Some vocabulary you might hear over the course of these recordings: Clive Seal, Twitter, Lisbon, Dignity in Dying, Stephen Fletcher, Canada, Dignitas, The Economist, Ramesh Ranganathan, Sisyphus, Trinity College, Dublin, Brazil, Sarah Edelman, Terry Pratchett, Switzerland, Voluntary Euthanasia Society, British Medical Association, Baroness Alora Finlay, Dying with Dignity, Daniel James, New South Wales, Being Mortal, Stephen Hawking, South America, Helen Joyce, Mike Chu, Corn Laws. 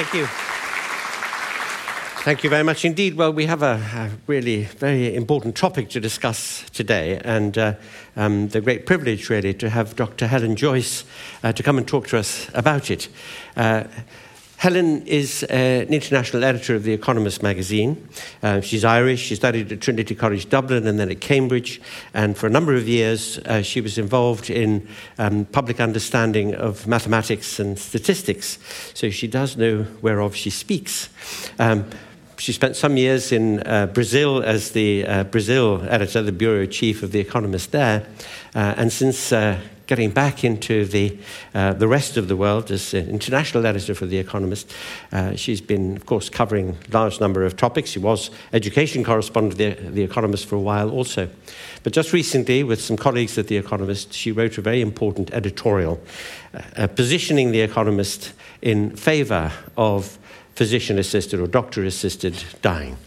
Thank you. Thank you very much indeed. Well, we have a really very important topic to discuss today, and the great privilege, really, to have Dr. Helen Joyce to come and talk to us about it. Helen is an international editor of The Economist magazine. She's Irish. She studied at Trinity College, Dublin, and then at Cambridge. And for a number of years, she was involved in public understanding of mathematics and statistics. So she does know whereof she speaks. She spent some years in Brazil as the Brazil editor, the bureau chief of The Economist there. And since getting back into the rest of the world as an international editor for The Economist. She's been, of course, covering a large number of topics. She was education correspondent at The Economist for a while also. But just recently, with some colleagues at The Economist, she wrote a very important editorial positioning The Economist in favour of physician-assisted or doctor-assisted dying.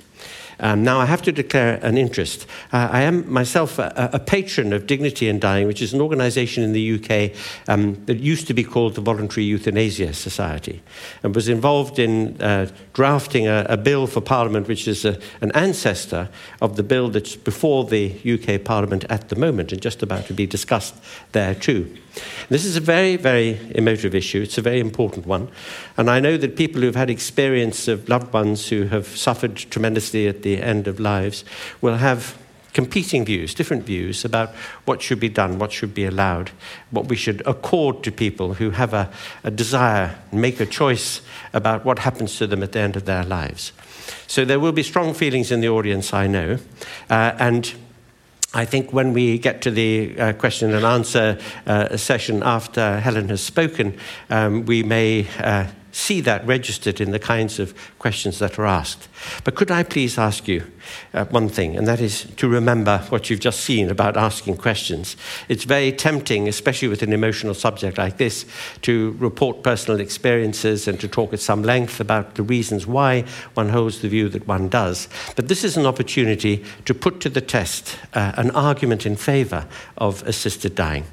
Now, I have to declare an interest. I am myself a patron of Dignity in Dying, which is an organisation in the UK that used to be called the Voluntary Euthanasia Society, and was involved in drafting a bill for Parliament, which is an ancestor of the bill that's before the UK Parliament at the moment, and just about to be discussed there too. This is a very, very emotive issue. It's a very important one. And I know that people who've had experience of loved ones who have suffered tremendously at the end of lives will have competing views, different views about what should be done, what should be allowed, what we should accord to people who have a desire, make a choice about what happens to them at the end of their lives. So there will be strong feelings in the audience, I know. And I think when we get to the question and answer session after Helen has spoken, we may see that registered in the kinds of questions that are asked. But could I please ask you one thing, and that is to remember what you've just seen about asking questions. It's very tempting, especially with an emotional subject like this, to report personal experiences and to talk at some length about the reasons why one holds the view that one does. But this is an opportunity to put to the test an argument in favour of assisted dying.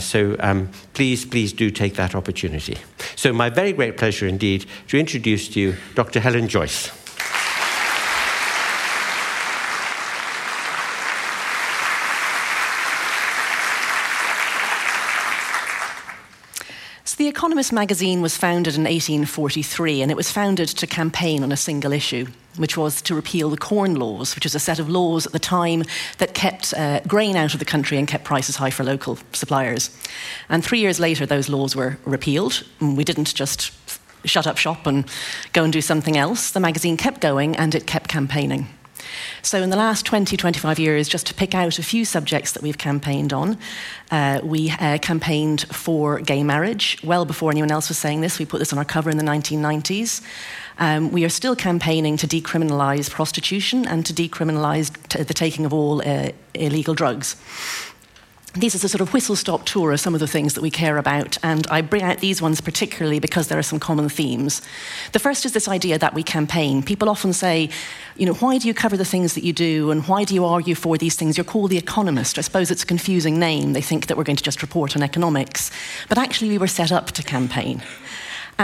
So please do take that opportunity. So my very great pleasure indeed to introduce to you Dr. Helen Joyce. The Economist magazine was founded in 1843, and it was founded to campaign on a single issue, which was to repeal the Corn Laws, which was a set of laws at the time that kept grain out of the country and kept prices high for local suppliers. And 3 years later, those laws were repealed. We didn't just shut up shop and go and do something else. The magazine kept going, and it kept campaigning. So in the last 20, 25 years, just to pick out a few subjects that we've campaigned on, we campaigned for gay marriage. Well before anyone else was saying this, we put this on our cover in the 1990s. We are still campaigning to decriminalise prostitution and to decriminalise the taking of all illegal drugs. These are the sort of whistle-stop tour of some of the things that we care about, and I bring out these ones particularly because there are some common themes. The first is this idea that we campaign. People often say, you know, why do you cover the things that you do, and why do you argue for these things? You're called The Economist. I suppose it's a confusing name. They think that we're going to just report on economics. But actually, we were set up to campaign.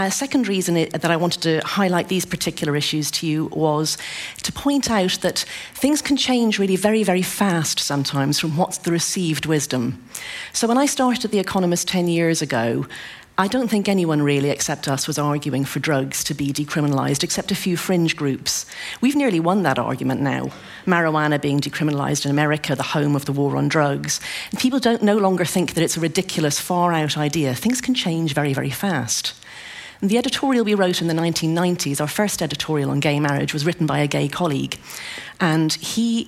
Second reason that I wanted to highlight these particular issues to you was to point out that things can change really very, very fast sometimes from what's the received wisdom. So when I started The Economist 10 years ago, I don't think anyone really except us was arguing for drugs to be decriminalised, except a few fringe groups. We've nearly won that argument now. Marijuana being decriminalised in America, the home of the war on drugs. And people don't no longer think that it's a ridiculous, far-out idea. Things can change very, very fast. The editorial we wrote in the 1990s, our first editorial on gay marriage, was written by a gay colleague. And he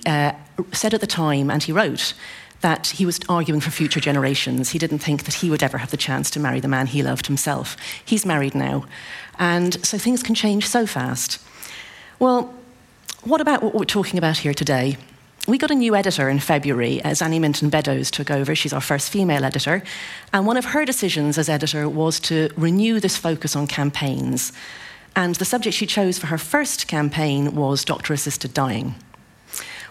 said at the time, and he wrote, that he was arguing for future generations. He didn't think that he would ever have the chance to marry the man he loved himself. He's married now. And so things can change so fast. Well, what about what we're talking about here today? We got a new editor in February as Annie Minton Beddoes took over. She's our first female editor. And one of her decisions as editor was to renew this focus on campaigns. And the subject she chose for her first campaign was doctor-assisted dying.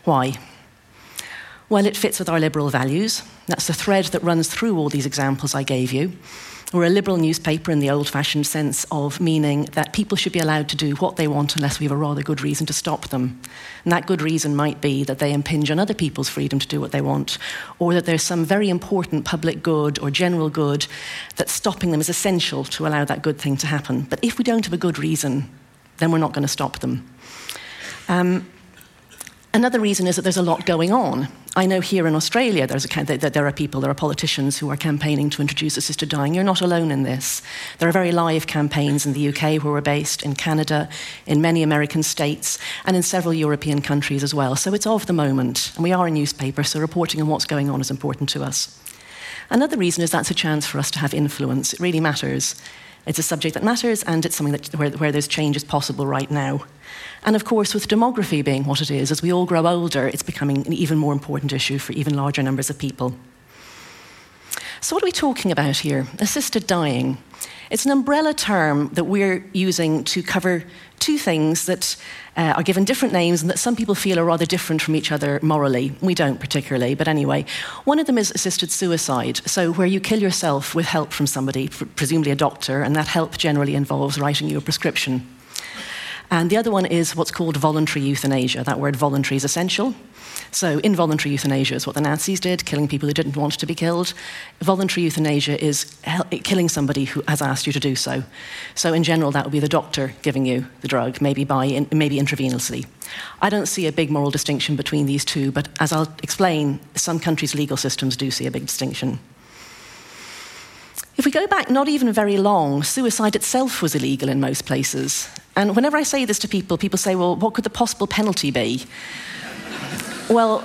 Why? Well, it fits with our liberal values. That's the thread that runs through all these examples I gave you. We're a liberal newspaper in the old-fashioned sense of meaning that people should be allowed to do what they want unless we have a rather good reason to stop them. And that good reason might be that they impinge on other people's freedom to do what they want, or that there's some very important public good or general good that stopping them is essential to allow that good thing to happen. But if we don't have a good reason, then we're not going to stop them. Another reason is that there's a lot going on. I know here in Australia there are politicians who are campaigning to introduce assisted dying. You're not alone in this. There are very live campaigns in the UK where we're based, in Canada, in many American states, and in several European countries as well. So it's of the moment, and we are a newspaper, so reporting on what's going on is important to us. Another reason is that's a chance for us to have influence. It really matters. It's a subject that matters, and it's something that where there's change is possible right now. And of course, with demography being what it is, as we all grow older, it's becoming an even more important issue for even larger numbers of people. So what are we talking about here? Assisted dying. It's an umbrella term that we're using to cover two things that are given different names and that some people feel are rather different from each other morally. We don't particularly, but anyway. One of them is assisted suicide, so where you kill yourself with help from somebody, presumably a doctor, and that help generally involves writing you a prescription. And the other one is what's called voluntary euthanasia. That word voluntary is essential. So involuntary euthanasia is what the Nazis did, killing people who didn't want to be killed. Voluntary euthanasia is killing somebody who has asked you to do so. So in general, that would be the doctor giving you the drug, maybe intravenously. I don't see a big moral distinction between these two, but as I'll explain, some countries' legal systems do see a big distinction. If we go back not even very long, suicide itself was illegal in most places. And whenever I say this to people, people say, well, what could the possible penalty be? Well,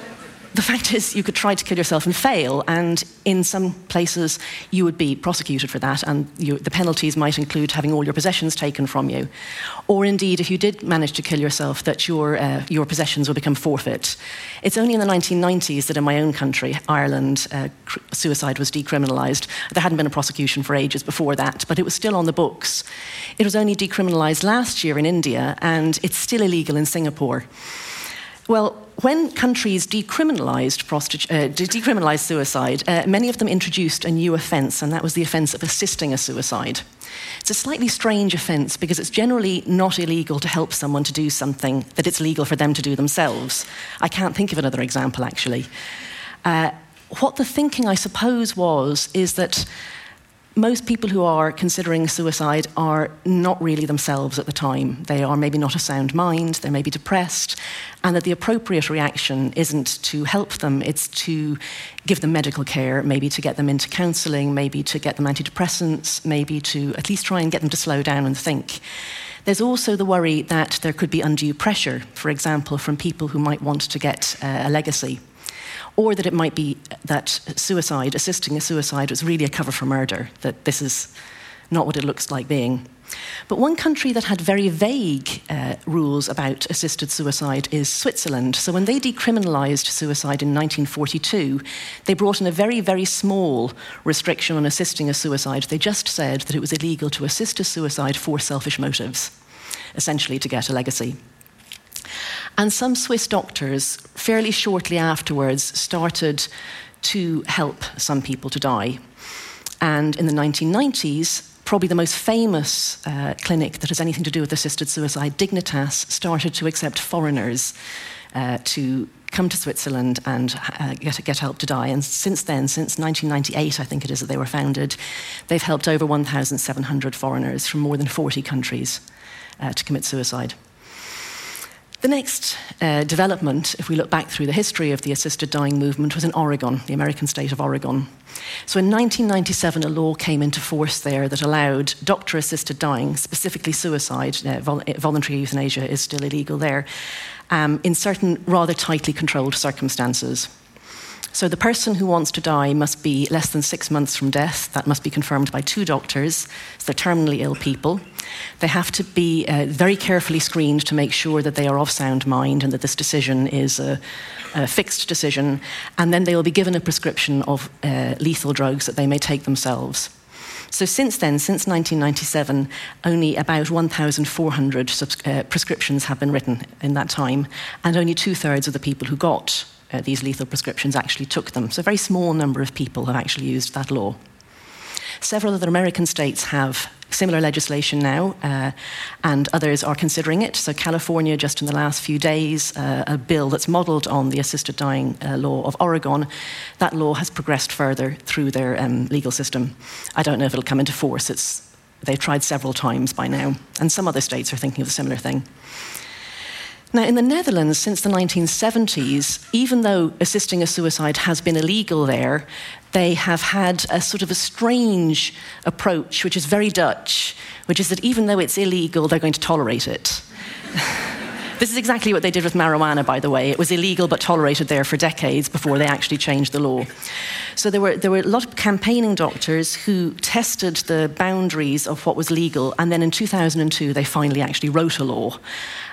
the fact is you could try to kill yourself and fail, and in some places you would be prosecuted for that, and the penalties might include having all your possessions taken from you. Or indeed, if you did manage to kill yourself, that your possessions would become forfeit. It's only in the 1990s that in my own country, Ireland, suicide was decriminalised. There hadn't been a prosecution for ages before that, but it was still on the books. It was only decriminalised last year in India, and it's still illegal in Singapore. Well, when countries decriminalised suicide, many of them introduced a new offence, and that was the offence of assisting a suicide. It's a slightly strange offence because it's generally not illegal to help someone to do something that it's legal for them to do themselves. I can't think of another example, actually. What the thinking, I suppose, is that most people who are considering suicide are not really themselves at the time. They are maybe not of sound mind, they may be depressed, and that the appropriate reaction isn't to help them, it's to give them medical care, maybe to get them into counselling, maybe to get them antidepressants, maybe to at least try and get them to slow down and think. There's also the worry that there could be undue pressure, for example, from people who might want to get a legacy. Or that it might be that suicide, assisting a suicide, was really a cover for murder, that this is not what it looks like being. But one country that had very vague rules about assisted suicide is Switzerland. So when they decriminalised suicide in 1942, they brought in a very, very small restriction on assisting a suicide. They just said that it was illegal to assist a suicide for selfish motives, essentially to get a legacy. And some Swiss doctors, fairly shortly afterwards, started to help some people to die. And in the 1990s, probably the most famous clinic that has anything to do with assisted suicide, Dignitas, started to accept foreigners to come to Switzerland and get help to die. And since then, since 1998, I think it is that they were founded, they've helped over 1,700 foreigners from more than 40 countries to commit suicide. The next development, if we look back through the history of the assisted dying movement, was in Oregon, the American state of Oregon. So in 1997, a law came into force there that allowed doctor-assisted dying, specifically suicide. Voluntary euthanasia is still illegal there, in certain rather tightly controlled circumstances. So the person who wants to die must be less than 6 months from death. That must be confirmed by two doctors. So they're terminally ill people. They have to be very carefully screened to make sure that they are of sound mind and that this decision is a fixed decision. And then they will be given a prescription of lethal drugs that they may take themselves. So since then, since 1997, only about 1,400 prescriptions have been written in that time, and only two-thirds of the people who got these lethal prescriptions actually took them. So a very small number of people have actually used that law. Several other American states have similar legislation now, and others are considering it. So California, just in the last few days, a bill that's modelled on the assisted dying law of Oregon, that law has progressed further through their legal system. I don't know if it'll come into force. They've tried several times by now, and some other states are thinking of a similar thing. Now, in the Netherlands, since the 1970s, even though assisting a suicide has been illegal there, they have had a sort of a strange approach, which is very Dutch, which is that even though it's illegal, they're going to tolerate it. This is exactly what they did with marijuana, by the way. It was illegal but tolerated there for decades before they actually changed the law. So there were a lot of campaigning doctors who tested the boundaries of what was legal, and then in 2002 they finally actually wrote a law.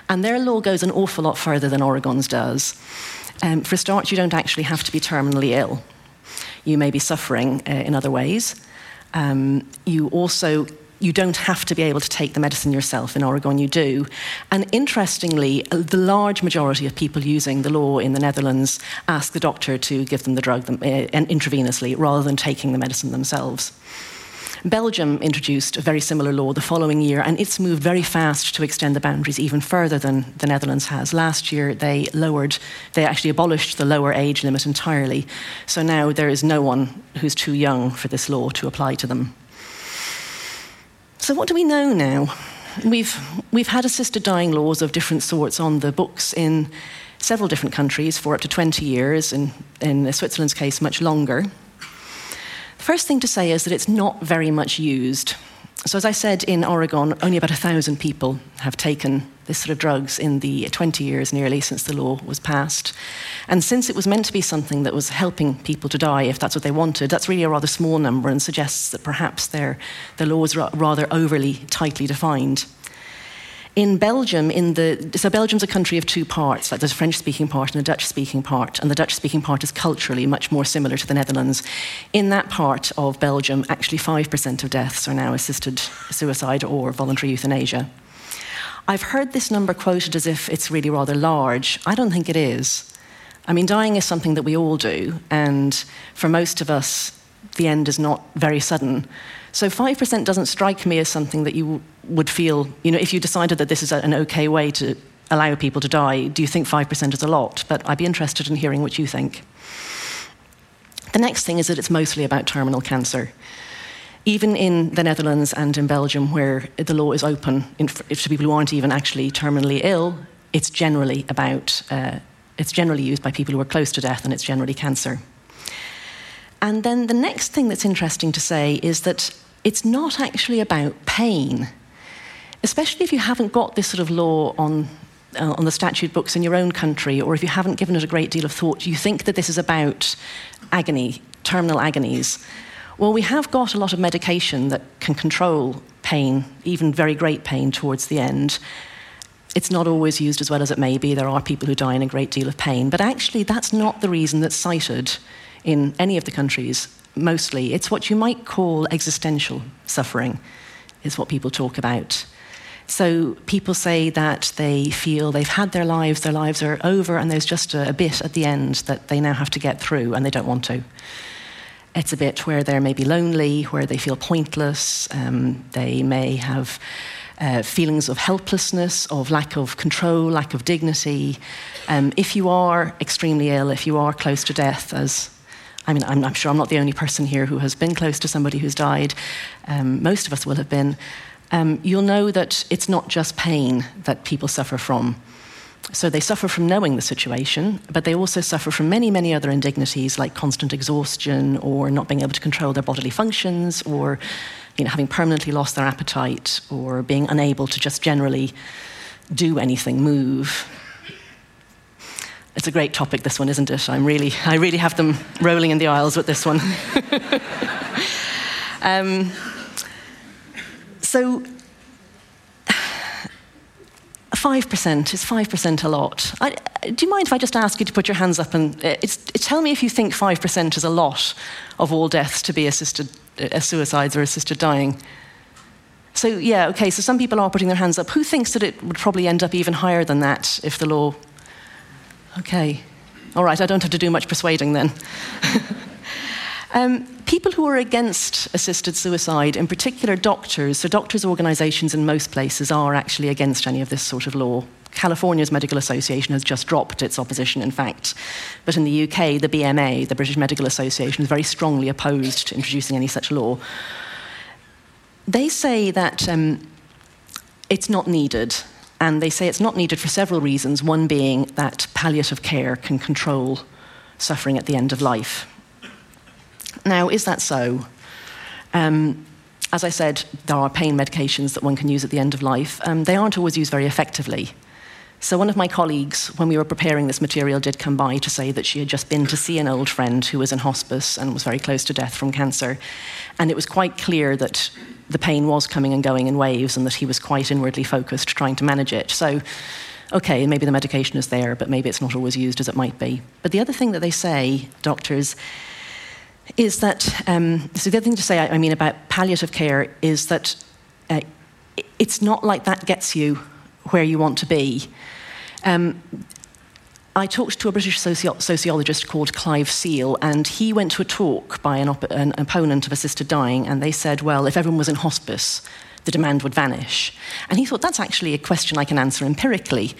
And their law goes an awful lot further than Oregon's does. For a start, you don't actually have to be terminally ill. You may be suffering in other ways. You don't have to be able to take the medicine yourself. In Oregon, you do. And interestingly, the large majority of people using the law in the Netherlands ask the doctor to give them the drug intravenously rather than taking the medicine themselves. Belgium introduced a very similar law the following year, and it's moved very fast to extend the boundaries even further than the Netherlands has. Last year, they actually abolished the lower age limit entirely. So now there is no one who's too young for this law to apply to them. So what do we know now? We've had assisted dying laws of different sorts on the books in several different countries for up to 20 years, and in Switzerland's case, much longer. The first thing to say is that it's not very much used. So as I said, in Oregon, only about 1,000 people have taken this sort of drugs in the 20 years nearly since the law was passed. And since it was meant to be something that was helping people to die, if that's what they wanted, that's really a rather small number and suggests that perhaps the law is rather overly tightly defined. In Belgium, so Belgium's a country of two parts, like there's a French-speaking part and a Dutch-speaking part, and the Dutch-speaking part is culturally much more similar to the Netherlands. In that part of Belgium, actually 5% of deaths are now assisted suicide or voluntary euthanasia. I've heard this number quoted as if it's really rather large. I don't think it is. I mean, dying is something that we all do, and for most of us, the end is not very sudden. So 5% doesn't strike me as something that you would feel, if you decided that this is an okay way to allow people to die, do you think 5% is a lot? But I'd be interested in hearing what you think. The next thing is that it's mostly about terminal cancer. Even in the Netherlands and in Belgium, where the law is open to people who aren't even actually terminally ill, it's generally used by people who are close to death, and it's generally cancer. And then the next thing that's interesting to say is that it's not actually about pain, especially if you haven't got this sort of law on the statute books in your own country, or if you haven't given it a great deal of thought. You think that this is about agony, terminal agonies. Well, we have got a lot of medication that can control pain, even very great pain, towards the end. It's not always used as well as it may be. There are people who die in a great deal of pain. But actually, that's not the reason that's cited in any of the countries, mostly. It's what you might call existential suffering, is what people talk about. So people say that they feel they've had their lives are over, and there's just a bit at the end that they now have to get through, and they don't want to. It's a bit where they're maybe lonely, where they feel pointless. They may have feelings of helplessness, of lack of control, lack of dignity. If you are extremely ill, if you are close to death, I'm sure I'm not the only person here who has been close to somebody who's died. Most of us will have been. You'll know that it's not just pain that people suffer from. So they suffer from knowing the situation, but they also suffer from many, many other indignities, like constant exhaustion, or not being able to control their bodily functions, or having permanently lost their appetite, or being unable to just generally do anything, move. It's a great topic, this one, isn't it? I really have them rolling in the aisles with this one. So 5% is 5% a lot. Do you mind if I just ask you to put your hands up and tell me if you think 5% is a lot of all deaths to be assisted suicides or assisted dying? So yeah, okay. So some people are putting their hands up. Who thinks that it would probably end up even higher than that if the law? Okay, All right, I don't have to do much persuading then. People who are against assisted suicide, in particular doctors, so doctors' organisations in most places are actually against any of this sort of law. California's Medical Association has just dropped its opposition, in fact. But in the UK, the BMA, the British Medical Association, is very strongly opposed to introducing any such law. They say that it's not needed, and they say it's not needed for several reasons, one being that palliative care can control suffering at the end of life. Now, is that so? As I said, there are pain medications that one can use at the end of life. They aren't always used very effectively. So one of my colleagues, when we were preparing this material, did come by to say that she had just been to see an old friend who was in hospice and was very close to death from cancer. And it was quite clear that the pain was coming and going in waves and that he was quite inwardly focused trying to manage it. So, okay, maybe the medication is there, but maybe it's not always used as it might be. But the other thing that they say, doctors, is that, so the other thing to say, I mean, about palliative care is that it's not like that gets you where you want to be. I talked to a British sociologist called Clive Seal, and he went to a talk by an opponent of assisted dying, and they said, well, if everyone was in hospice, the demand would vanish. And he thought, that's actually a question I can answer empirically.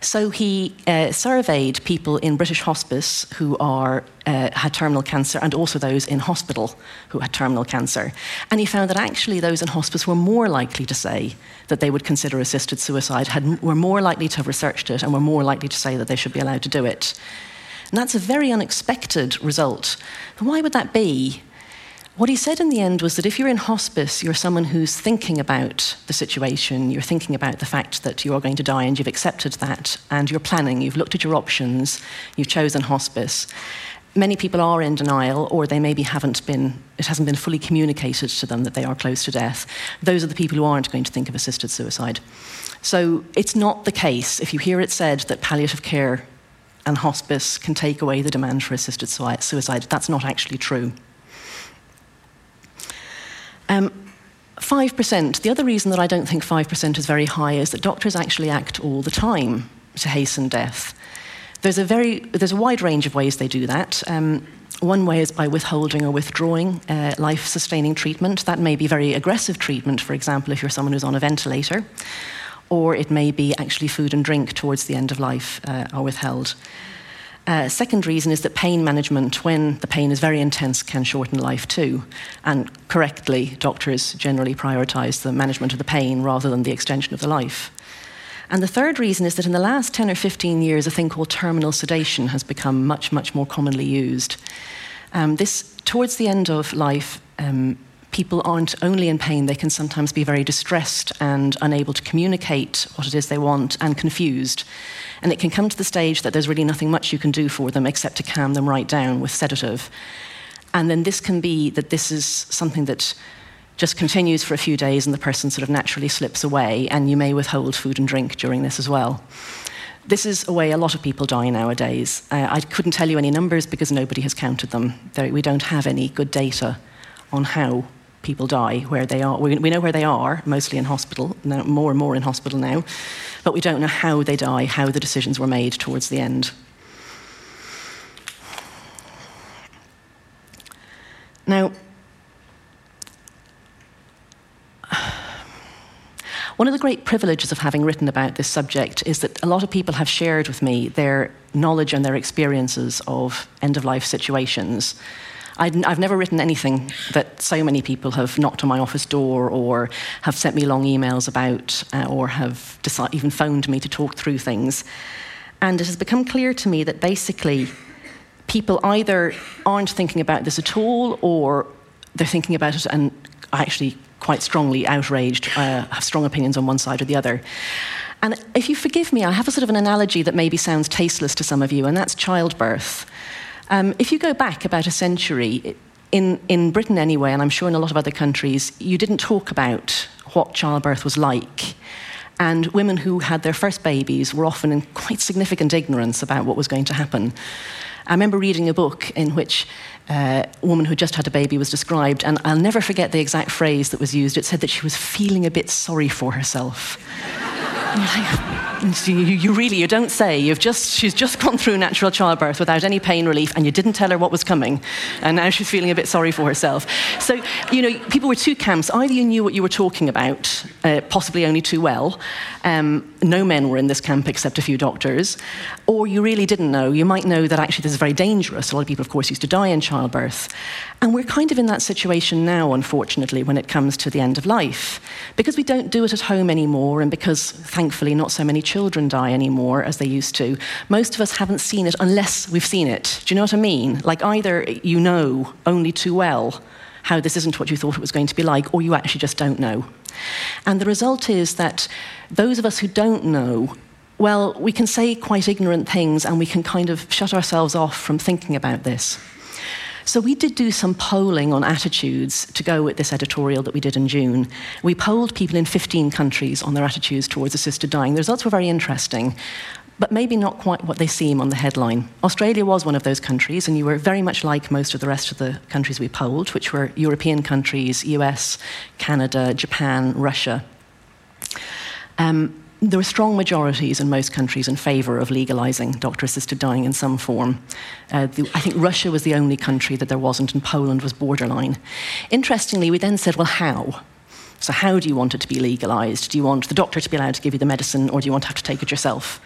So he surveyed people in British hospice who had terminal cancer and also those in hospital who had terminal cancer. And he found that actually those in hospice were more likely to say that they would consider assisted suicide, were more likely to have researched it, and were more likely to say that they should be allowed to do it. And that's a very unexpected result. But why would that be? What he said in the end was that if you're in hospice, you're someone who's thinking about the situation, you're thinking about the fact that you are going to die and you've accepted that, and you're planning, you've looked at your options, you've chosen hospice. Many people are in denial, or they maybe it hasn't been fully communicated to them that they are close to death. Those are the people who aren't going to think of assisted suicide. So it's not the case, if you hear it said that palliative care and hospice can take away the demand for assisted suicide, that's not actually true. 5%. The other reason that I don't think 5% is very high is that doctors actually act all the time to hasten death. There's a wide range of ways they do that. One way is by withholding or withdrawing life-sustaining treatment. That may be very aggressive treatment, for example, if you're someone who's on a ventilator, or it may be actually food and drink towards the end of life are withheld. Second reason is that pain management, when the pain is very intense, can shorten life too. And correctly, doctors generally prioritise the management of the pain rather than the extension of the life. And the third reason is that in the last 10 or 15 years, a thing called terminal sedation has become much, much more commonly used. Towards the end of life, people aren't only in pain, they can sometimes be very distressed and unable to communicate what it is they want and confused. And it can come to the stage that there's really nothing much you can do for them except to calm them right down with sedative. And then this can be that this is something that just continues for a few days and the person sort of naturally slips away, and you may withhold food and drink during this as well. This is a way a lot of people die nowadays. I couldn't tell you any numbers because nobody has counted them. We don't have any good data on how people die, where they are. We know where they are, mostly in hospital, now, more and more in hospital now, but we don't know how they die, how the decisions were made towards the end. Now, one of the great privileges of having written about this subject is that a lot of people have shared with me their knowledge and their experiences of end-of-life situations. I've never written anything that so many people have knocked on my office door or have sent me long emails about or have even phoned me to talk through things. And it has become clear to me that basically people either aren't thinking about this at all, or they're thinking about it and are actually quite strongly outraged, have strong opinions on one side or the other. And if you forgive me, I have a sort of an analogy that maybe sounds tasteless to some of you, and that's childbirth. If you go back about a century, in Britain anyway, and I'm sure in a lot of other countries, you didn't talk about what childbirth was like. And women who had their first babies were often in quite significant ignorance about what was going to happen. I remember reading a book in which a woman who just had a baby was described, and I'll never forget the exact phrase that was used. It said that she was feeling a bit sorry for herself. You don't say. She's just gone through natural childbirth without any pain relief, and you didn't tell her what was coming, and now she's feeling a bit sorry for herself. So, you know, people were two camps. Either you knew what you were talking about, possibly only too well. No men were in this camp except a few doctors, or you really didn't know. You might know that actually this is very dangerous. A lot of people, of course, used to die in childbirth, and we're kind of in that situation now, unfortunately, when it comes to the end of life, because we don't do it at home anymore, and because thankfully not so many children die anymore as they used to. Most of us haven't seen it unless we've seen it. Do you know what I mean? Like, either you know only too well how this isn't what you thought it was going to be like, or you actually just don't know. And the result is that those of us who don't know, well, we can say quite ignorant things, and we can kind of shut ourselves off from thinking about this. So we did do some polling on attitudes to go with this editorial that we did in June. We polled people in 15 countries on their attitudes towards assisted dying. The results were very interesting, but maybe not quite what they seem on the headline. Australia was one of those countries, and you were very much like most of the rest of the countries we polled, which were European countries, US, Canada, Japan, Russia. There were strong majorities in most countries in favour of legalising doctor-assisted dying in some form. I think Russia was the only country that there wasn't, and Poland was borderline. Interestingly, we then said, well, how? So how do you want it to be legalised? Do you want the doctor to be allowed to give you the medicine, or do you want to have to take it yourself?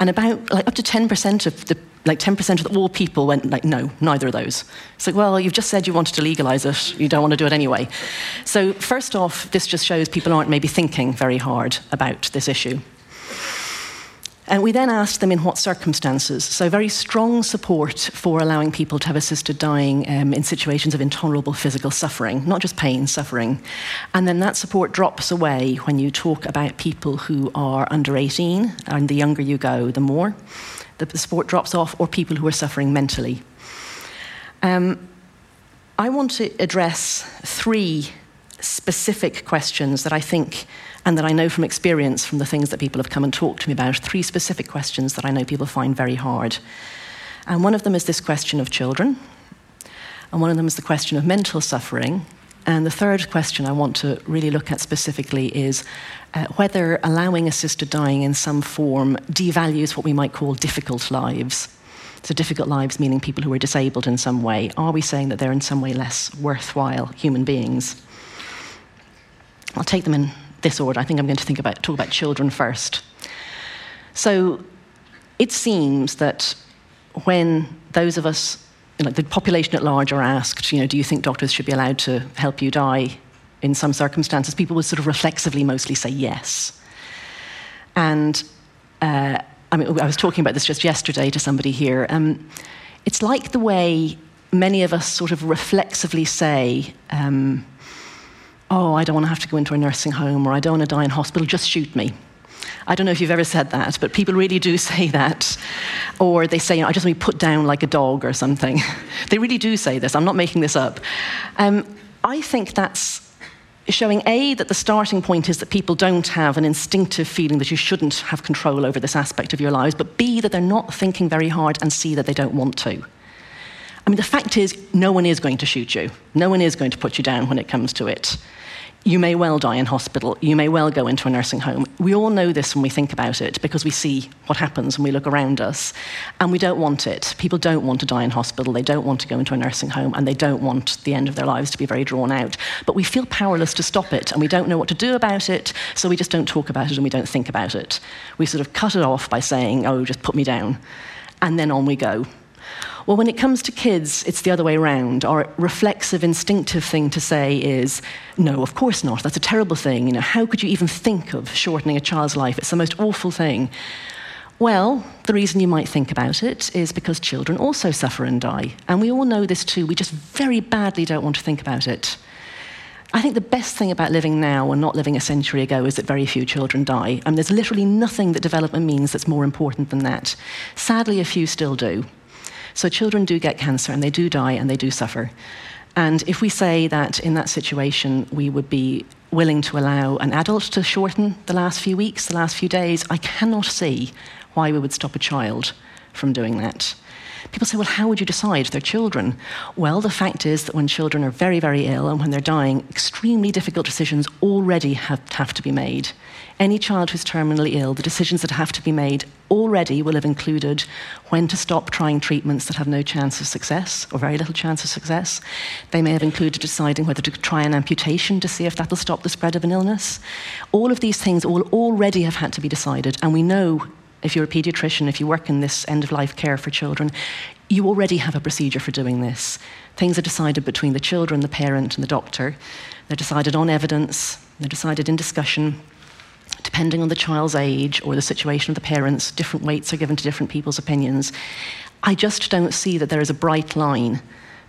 And about up to 10% of all people went no, neither of those. It's like, well, you've just said you wanted to legalise it, you don't want to do it anyway. So first off, this just shows people aren't maybe thinking very hard about this issue. And we then asked them in what circumstances. So very strong support for allowing people to have assisted dying in situations of intolerable physical suffering, not just pain, suffering. And then that support drops away when you talk about people who are under 18, and the younger you go, the more. The support drops off, or people who are suffering mentally. I want to address three specific questions that I think, and that I know from experience, from the things that people have come and talked to me about, three specific questions that I know people find very hard. And one of them is this question of children, and one of them is the question of mental suffering, and the third question I want to really look at specifically is whether allowing assisted dying in some form devalues what we might call difficult lives. So difficult lives meaning people who are disabled in some way. Are we saying that they're in some way less worthwhile human beings? I'll take them in this order. I think I'm going to talk about children first. So it seems that when those of us, the population at large, are asked, do you think doctors should be allowed to help you die in some circumstances, people would sort of reflexively mostly say yes. And I was talking about this just yesterday to somebody here. It's like the way many of us sort of reflexively say, I don't want to have to go into a nursing home, or I don't want to die in hospital, just shoot me. I don't know if you've ever said that, but people really do say that. Or they say, I just want to be put down like a dog or something. They really do say this. I'm not making this up. I think that's showing, A, that the starting point is that people don't have an instinctive feeling that you shouldn't have control over this aspect of your lives, but B, that they're not thinking very hard, and C, that they don't want to. I mean, the fact is, no one is going to shoot you. No one is going to put you down when it comes to it. You may well die in hospital. You may well go into a nursing home. We all know this when we think about it, because we see what happens when we look around us. And we don't want it. People don't want to die in hospital. They don't want to go into a nursing home. And they don't want the end of their lives to be very drawn out. But we feel powerless to stop it. And we don't know what to do about it. So we just don't talk about it, and we don't think about it. We sort of cut it off by saying, oh, just put me down. And then on we go. Well, when it comes to kids, it's the other way around. Our reflexive, instinctive thing to say is, no, of course not. That's a terrible thing. How could you even think of shortening a child's life? It's the most awful thing. Well, the reason you might think about it is because children also suffer and die. And we all know this too. We just very badly don't want to think about it. I think the best thing about living now and not living a century ago is that very few children die. I mean, there's literally nothing that development means that's more important than that. Sadly, a few still do. So children do get cancer, and they do die, and they do suffer. And if we say that in that situation we would be willing to allow an adult to shorten the last few weeks, the last few days, I cannot see why we would stop a child from doing that. People say, well, how would you decide their children? Well, the fact is that when children are very, very ill and when they're dying, extremely difficult decisions already have to be made. Any child who's terminally ill, the decisions that have to be made already will have included when to stop trying treatments that have no chance of success or very little chance of success. They may have included deciding whether to try an amputation to see if that'll stop the spread of an illness. All of these things will already have had to be decided, and we know, if you're a paediatrician, if you work in this end-of-life care for children, you already have a procedure for doing this. Things are decided between the children, the parent, and the doctor. They're decided on evidence, they're decided in discussion. Depending on the child's age or the situation of the parents, different weights are given to different people's opinions. I just don't see that there is a bright line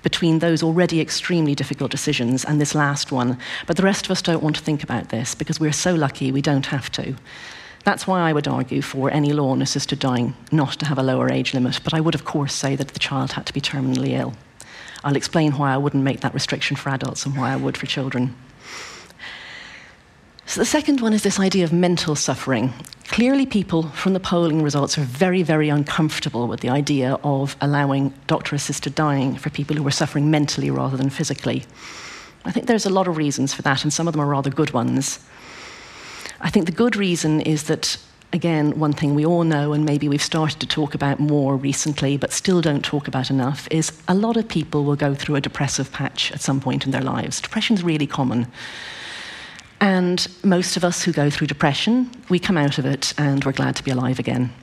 between those already extremely difficult decisions and this last one. But the rest of us don't want to think about this because we're so lucky we don't have to. That's why I would argue for any law on assisted dying not to have a lower age limit, but I would of course say that the child had to be terminally ill. I'll explain why I wouldn't make that restriction for adults and why I would for children. So the second one is this idea of mental suffering. Clearly people from the polling results are very, very uncomfortable with the idea of allowing doctor-assisted dying for people who were suffering mentally rather than physically. I think there's a lot of reasons for that, and some of them are rather good ones. I think the good reason is that, again, one thing we all know, and maybe we've started to talk about more recently, but still don't talk about enough, is a lot of people will go through a depressive patch at some point in their lives. Depression's really common. And most of us who go through depression, we come out of it and we're glad to be alive again.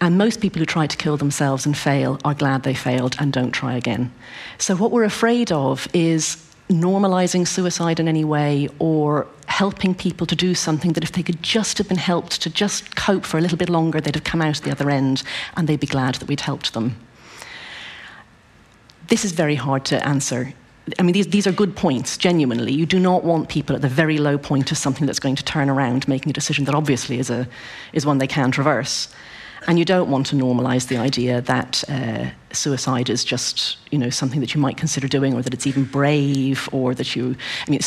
And most people who try to kill themselves and fail are glad they failed and don't try again. So what we're afraid of is normalizing suicide in any way, or helping people to do something that if they could just have been helped to just cope for a little bit longer, they'd have come out the other end and they'd be glad that we'd helped them. This is very hard to answer. I mean, these are good points, genuinely. You do not want people at the very low point of something that's going to turn around, making a decision that obviously is one they can traverse. And you don't want to normalise the idea that suicide is just, you know, something that you might consider doing, or that it's even brave, or that you... I mean,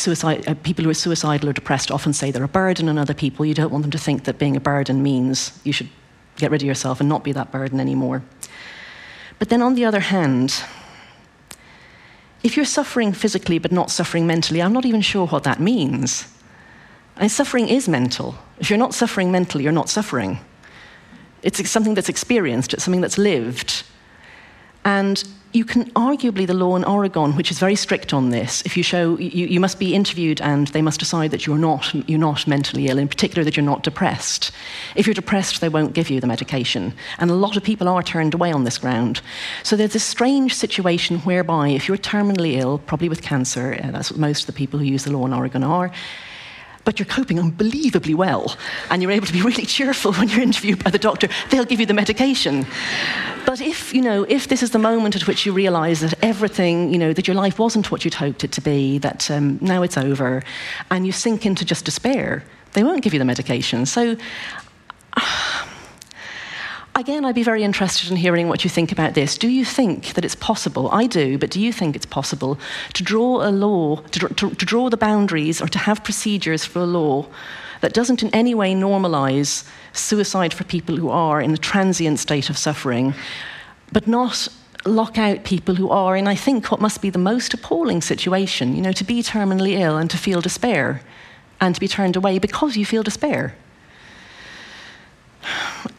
people who are suicidal or depressed often say they're a burden on other people. You don't want them to think that being a burden means you should get rid of yourself and not be that burden anymore. But then on the other hand, if you're suffering physically but not suffering mentally, I'm not even sure what that means. And suffering is mental. If you're not suffering mentally, you're not suffering. It's something that's experienced, it's something that's lived. And you can arguably, the law in Oregon, which is very strict on this, if you show, you must be interviewed and they must decide that you're not mentally ill, in particular that you're not depressed. If you're depressed, they won't give you the medication. And a lot of people are turned away on this ground. So there's this strange situation whereby if you're terminally ill, probably with cancer, that's what most of the people who use the law in Oregon are, but you're coping unbelievably well, and you're able to be really cheerful when you're interviewed by the doctor, they'll give you the medication. But if this is the moment at which you realise that everything, that your life wasn't what you'd hoped it to be, that now it's over, and you sink into just despair, they won't give you the medication. So, again, I'd be very interested in hearing what you think about this. Do you think that it's possible, I do, but do you think it's possible to draw a law, to draw the boundaries or to have procedures for a law that doesn't in any way normalise suicide for people who are in a transient state of suffering, but not lock out people who are in, I think, what must be the most appalling situation, to be terminally ill and to feel despair and to be turned away because you feel despair?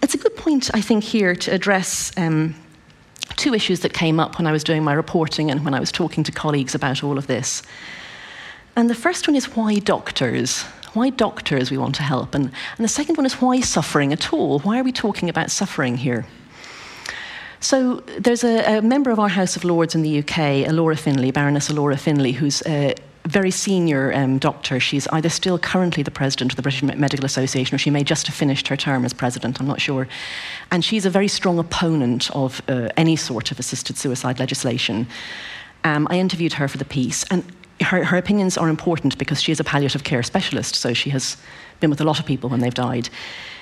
It's a good point, I think, here to address two issues that came up when I was doing my reporting and when I was talking to colleagues about all of this. And the first one is why doctors? Why doctors we want to help? And the second one is why suffering at all? Why are we talking about suffering here? So there's a member of our House of Lords in the UK, Alora Finlay, Baroness Alora Finlay, who's very senior doctor. She's either still currently the president of the British Medical Association, or she may just have finished her term as president, I'm not sure. And she's a very strong opponent of any sort of assisted suicide legislation. I interviewed her for the piece, and her opinions are important because she is a palliative care specialist, so she has been with a lot of people when they've died.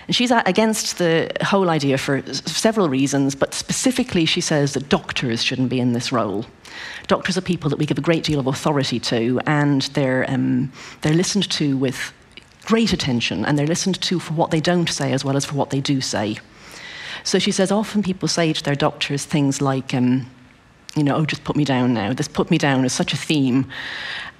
And she's against the whole idea for several reasons, but specifically she says that doctors shouldn't be in this role. Doctors are people that we give a great deal of authority to, and they're listened to with great attention, and they're listened to for what they don't say as well as for what they do say. So she says, often people say to their doctors things like, you know, oh, just put me down now. This put me down is such a theme.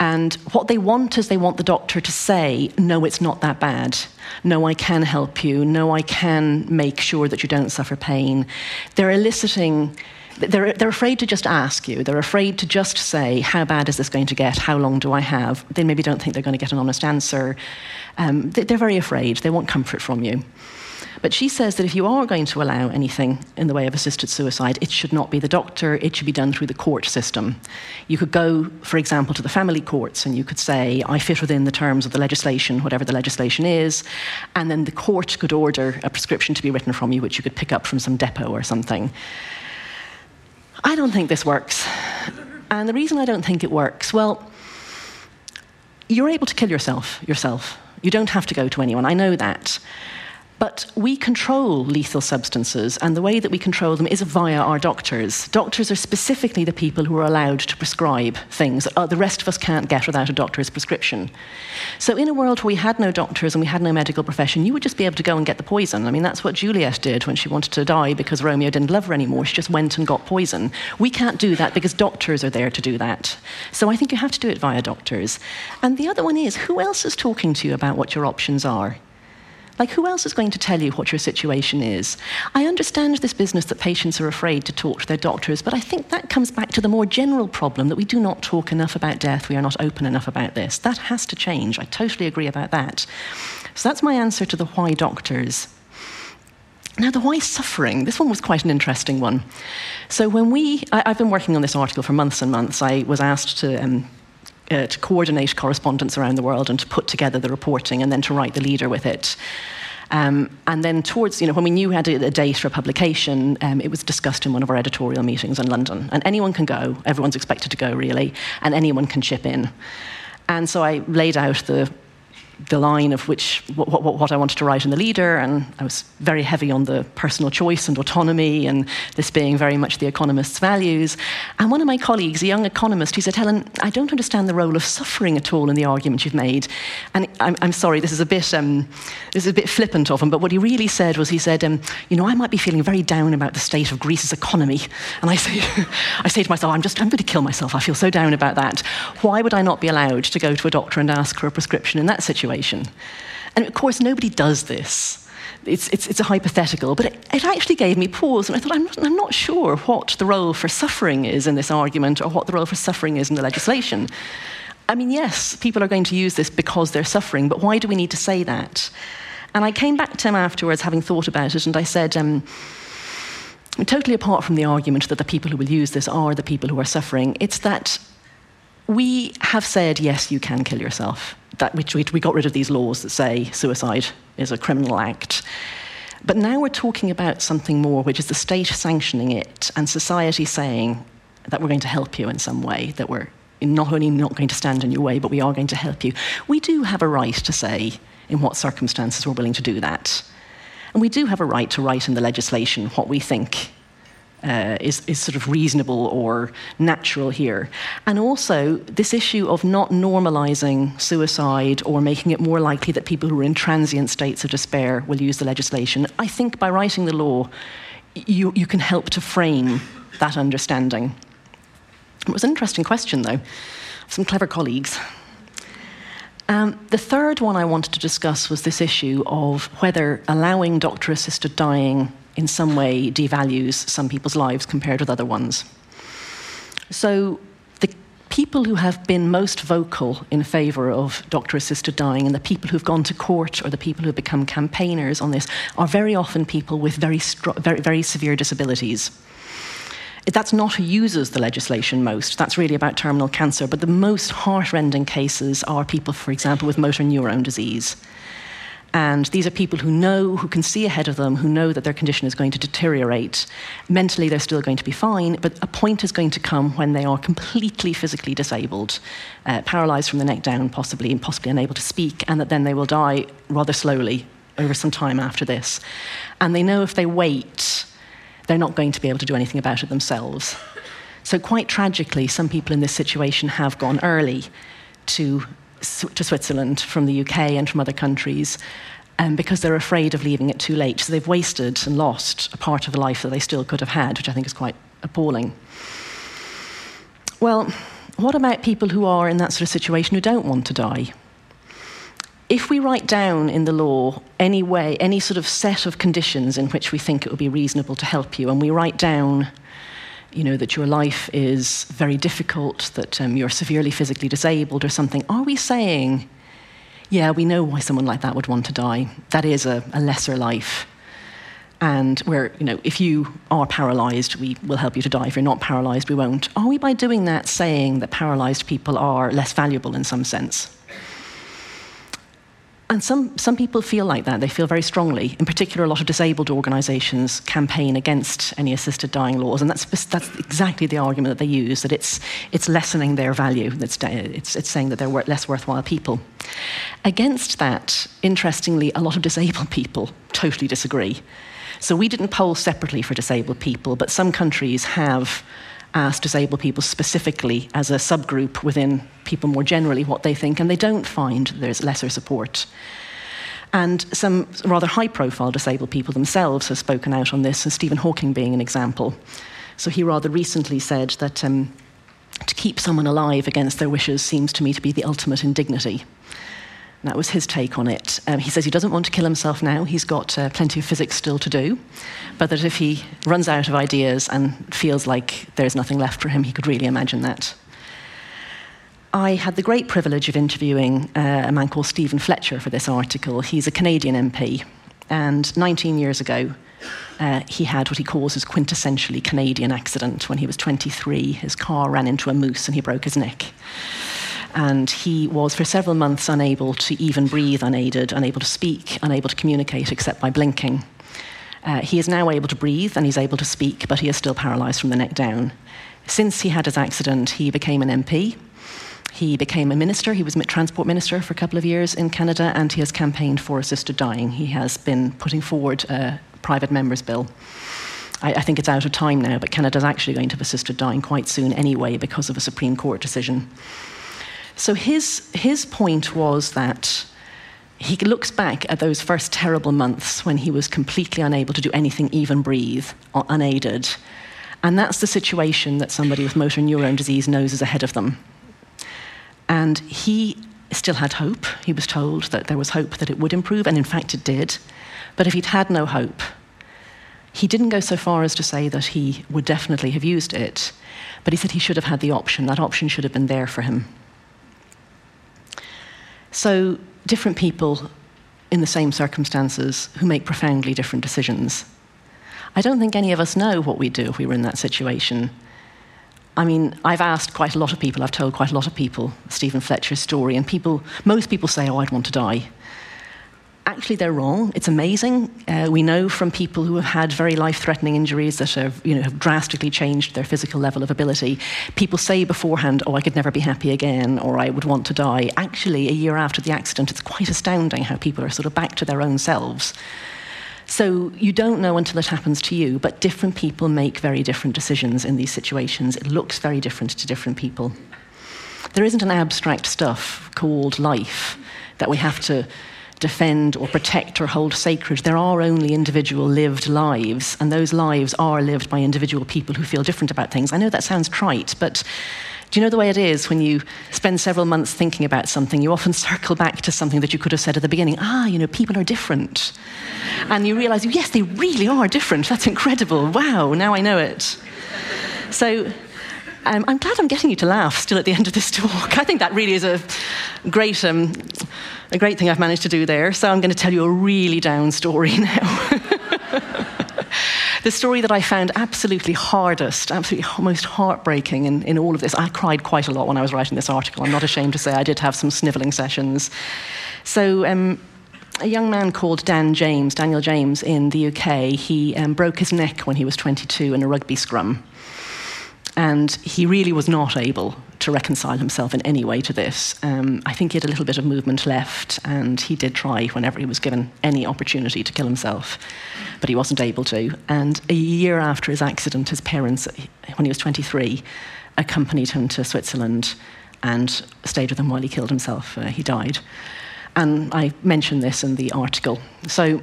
And what they want is they want the doctor to say, no, it's not that bad. No, I can help you. No, I can make sure that you don't suffer pain. They're eliciting... They're afraid to just ask you. They're afraid to just say, how bad is this going to get? How long do I have? They maybe don't think they're going to get an honest answer. They're very afraid. They want comfort from you. But she says that if you are going to allow anything in the way of assisted suicide, it should not be the doctor, it should be done through the court system. You could go, for example, to the family courts and you could say, I fit within the terms of the legislation, whatever the legislation is, and then the court could order a prescription to be written from you, which you could pick up from some depot or something. I don't think this works. And the reason I don't think it works, well, you're able to kill yourself. You don't have to go to anyone, I know that. But we control lethal substances, and the way that we control them is via our doctors. Doctors are specifically the people who are allowed to prescribe things that the rest of us can't get without a doctor's prescription. So in a world where we had no doctors and we had no medical profession, you would just be able to go and get the poison. I mean, that's what Juliet did when she wanted to die because Romeo didn't love her anymore. She just went and got poison. We can't do that because doctors are there to do that. So I think you have to do it via doctors. And the other one is, who else is talking to you about what your options are? Like, who else is going to tell you what your situation is? I understand this business that patients are afraid to talk to their doctors, but I think that comes back to the more general problem that we do not talk enough about death, we are not open enough about this. That has to change. I totally agree about that. So that's my answer to the why doctors. Now, the why suffering, this one was quite an interesting one. So when I've been working on this article for months and months. I was asked to coordinate correspondence around the world and to put together the reporting and then to write the leader with it. And then towards, you know, when we knew we had a date for publication, it was discussed in one of our editorial meetings in London. And anyone can go, everyone's expected to go really, and anyone can chip in. And so I laid out the line of what I wanted to write in the leader, and I was very heavy on the personal choice and autonomy and this being very much The Economist's values. And one of my colleagues, a young economist, he said, Helen, I don't understand the role of suffering at all in the argument you've made. And I'm sorry, this is a bit flippant of him, but what he really said was, he said, you know, I might be feeling very down about the state of Greece's economy. And I say to myself, I'm going to kill myself. I feel so down about that. Why would I not be allowed to go to a doctor and ask for a prescription in that situation? And of course, nobody does this. It's a hypothetical, but it actually gave me pause, and I thought, I'm not sure what the role for suffering is in this argument or what the role for suffering is in the legislation. I mean, yes, people are going to use this because they're suffering, but why do we need to say that? And I came back to him afterwards, having thought about it, and I said, totally apart from the argument that the people who will use this are the people who are suffering, it's that we have said, yes, you can kill yourself. That we got rid of these laws that say suicide is a criminal act. But now we're talking about something more, which is the state sanctioning it and society saying that we're going to help you in some way, that we're not only not going to stand in your way, but we are going to help you. We do have a right to say in what circumstances we're willing to do that. And we do have a right to write in the legislation what we think is sort of reasonable or natural here. And also, this issue of not normalising suicide or making it more likely that people who are in transient states of despair will use the legislation, I think by writing the law, you can help to frame that understanding. It was an interesting question, though. Some clever colleagues. The third one I wanted to discuss was this issue of whether allowing doctor-assisted dying in some way devalues some people's lives compared with other ones. So the people who have been most vocal in favour of doctor-assisted dying and the people who've gone to court or the people who've become campaigners on this are very often people with very, very severe disabilities. That's not who uses the legislation most. That's really about terminal cancer. But the most heart-rending cases are people, for example, with motor neurone disease. And these are people who know, who can see ahead of them, who know that their condition is going to deteriorate. Mentally, they're still going to be fine, but a point is going to come when they are completely physically disabled, paralysed from the neck down, possibly, and possibly unable to speak, and that then they will die rather slowly over some time after this. And they know if they wait, they're not going to be able to do anything about it themselves. So quite tragically, some people in this situation have gone early to Switzerland from the UK and from other countries because they're afraid of leaving it too late. So they've wasted and lost a part of the life that they still could have had, which I think is quite appalling. Well, what about people who are in that sort of situation who don't want to die? If we write down in the law any way, any sort of set of conditions in which we think it would be reasonable to help you, and we write down, you know, that your life is very difficult, that you're severely physically disabled or something, are we saying, yeah, we know why someone like that would want to die. That is a lesser life. And we're, you know, if you are paralysed, we will help you to die. If you're not paralysed, we won't. Are we, by doing that, saying that paralysed people are less valuable in some sense? And some people feel like that. They feel very strongly. In particular, a lot of disabled organisations campaign against any assisted dying laws, and that's exactly the argument that they use, that it's lessening their value. It's saying that they're less worthwhile people. Against that, interestingly, a lot of disabled people totally disagree. So we didn't poll separately for disabled people, but some countries have asked disabled people specifically as a subgroup within people more generally what they think, and they don't find there's lesser support. And some rather high-profile disabled people themselves have spoken out on this, and Stephen Hawking being an example. So he rather recently said that to keep someone alive against their wishes seems to me to be the ultimate indignity. And that was his take on it. He says he doesn't want to kill himself now. He's got plenty of physics still to do. But that if he runs out of ideas and feels like there's nothing left for him, he could really imagine that. I had the great privilege of interviewing a man called Stephen Fletcher for this article. He's a Canadian MP. And 19 years ago, he had what he calls his quintessentially Canadian accident. When he was 23, his car ran into a moose and he broke his neck. And he was, for several months, unable to even breathe unaided, unable to speak, unable to communicate except by blinking. He is now able to breathe and he's able to speak, but he is still paralysed from the neck down. Since he had his accident, he became an MP. He became a minister. He was Transport Minister for a couple of years in Canada, and he has campaigned for assisted dying. He has been putting forward a private member's bill. I think it's out of time now, but Canada's actually going to have assisted dying quite soon anyway because of a Supreme Court decision. So his point was that he looks back at those first terrible months when he was completely unable to do anything, even breathe, or unaided. And that's the situation that somebody with motor neurone disease knows is ahead of them. And he still had hope. He was told that there was hope that it would improve, and in fact it did. But if he'd had no hope, he didn't go so far as to say that he would definitely have used it, but he said he should have had the option. That option should have been there for him. So different people in the same circumstances who make profoundly different decisions. I don't think any of us know what we'd do if we were in that situation. I mean, I've asked quite a lot of people, I've told quite a lot of people Stephen Fletcher's story, and most people say, oh, I'd want to die. Actually, they're wrong. It's amazing. We know from people who have had very life-threatening injuries that have drastically changed their physical level of ability. People say beforehand, oh, I could never be happy again, or I would want to die. Actually, a year after the accident, it's quite astounding how people are sort of back to their own selves. So you don't know until it happens to you, but different people make very different decisions in these situations. It looks very different to different people. There isn't an abstract stuff called life that we have to defend or protect or hold sacred. There are only individual lived lives, and those lives are lived by individual people who feel different about things. I know that sounds trite, but do you know the way it is when you spend several months thinking about something, you often circle back to something that you could have said at the beginning, people are different. And you realise, yes, they really are different. That's incredible. Wow, now I know it. So I'm glad I'm getting you to laugh still at the end of this talk. I think that really is a great thing I've managed to do there. So I'm going to tell you a really down story now. The story that I found absolutely hardest, absolutely most heartbreaking in all of this. I cried quite a lot when I was writing this article. I'm not ashamed to say I did have some snivelling sessions. So a young man called Daniel James in the UK, he broke his neck when he was 22 in a rugby scrum. And he really was not able to reconcile himself in any way to this. I think he had a little bit of movement left, and he did try whenever he was given any opportunity to kill himself, but he wasn't able to. And a year after his accident, his parents, when he was 23, accompanied him to Switzerland and stayed with him while he killed himself. He died. And I mention this in the article. So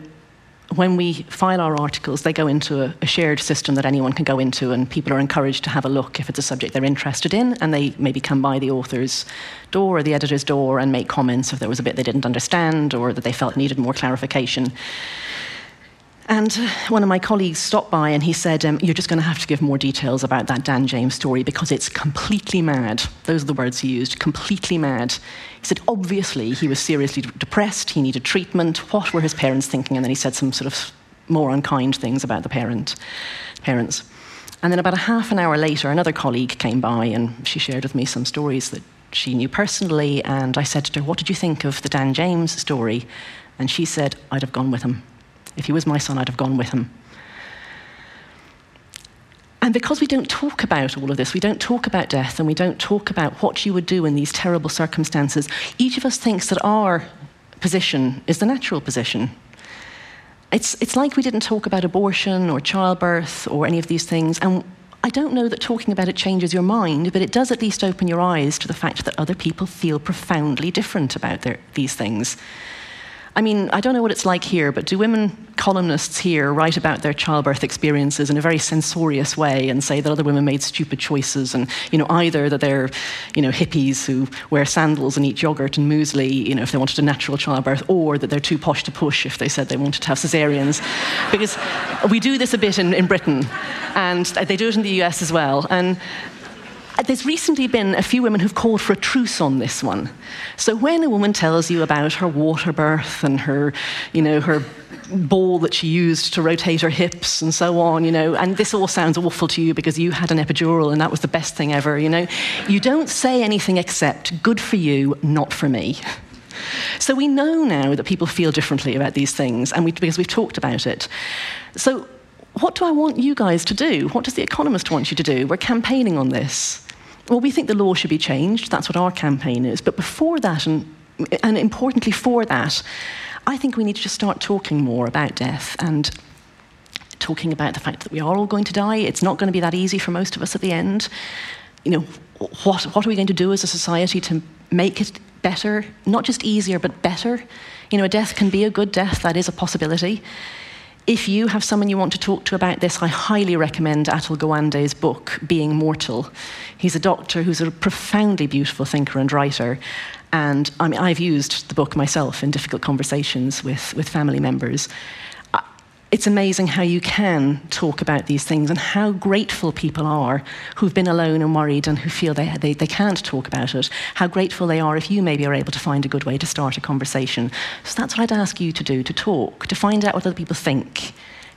when we file our articles, they go into a shared system that anyone can go into, and people are encouraged to have a look if it's a subject they're interested in, and they maybe come by the author's door or the editor's door and make comments if there was a bit they didn't understand or that they felt needed more clarification. And one of my colleagues stopped by and he said, you're just going to have to give more details about that Dan James story because it's completely mad. Those are the words he used, completely mad. He said, obviously, he was seriously depressed, he needed treatment, what were his parents thinking? And then he said some sort of more unkind things about the parents. And then about a half an hour later, another colleague came by and she shared with me some stories that she knew personally. And I said to her, what did you think of the Dan James story? And she said, I'd have gone with him. If he was my son, I'd have gone with him. And because we don't talk about all of this, we don't talk about death, and we don't talk about what you would do in these terrible circumstances, each of us thinks that our position is the natural position. It's like we didn't talk about abortion or childbirth or any of these things, and I don't know that talking about it changes your mind, but it does at least open your eyes to the fact that other people feel profoundly different about these things. I mean, I don't know what it's like here, but do women columnists here write about their childbirth experiences in a very censorious way and say that other women made stupid choices and, you know, either that they're, you know, hippies who wear sandals and eat yogurt and muesli, you know, if they wanted a natural childbirth, or that they're too posh to push if they said they wanted to have caesareans? Because we do this a bit in Britain, and they do it in the US as well. And there's recently been a few women who've called for a truce on this one. So when a woman tells you about her water birth and her, you know, her ball that she used to rotate her hips and so on, you know, and this all sounds awful to you because you had an epidural and that was the best thing ever, you know, you don't say anything except, good for you, not for me. So we know now that people feel differently about these things, and because we've talked about it. So what do I want you guys to do? What does The Economist want you to do? We're campaigning on this. Well, we think the law should be changed. That's what our campaign is. But before that, and importantly for that, I think we need to just start talking more about death and talking about the fact that we are all going to die. It's not going to be that easy for most of us at the end. You know, what are we going to do as a society to make it better? Not just easier, but better. You know, a death can be a good death. That is a possibility. If you have someone you want to talk to about this, I highly recommend Atul Gawande's book, Being Mortal. He's a doctor who's a profoundly beautiful thinker and writer. And I mean, I've used the book myself in difficult conversations with family members. It's amazing how you can talk about these things and how grateful people are who've been alone and worried and who feel they can't talk about it, how grateful they are if you maybe are able to find a good way to start a conversation. So that's what I'd ask you to do, to talk, to find out what other people think,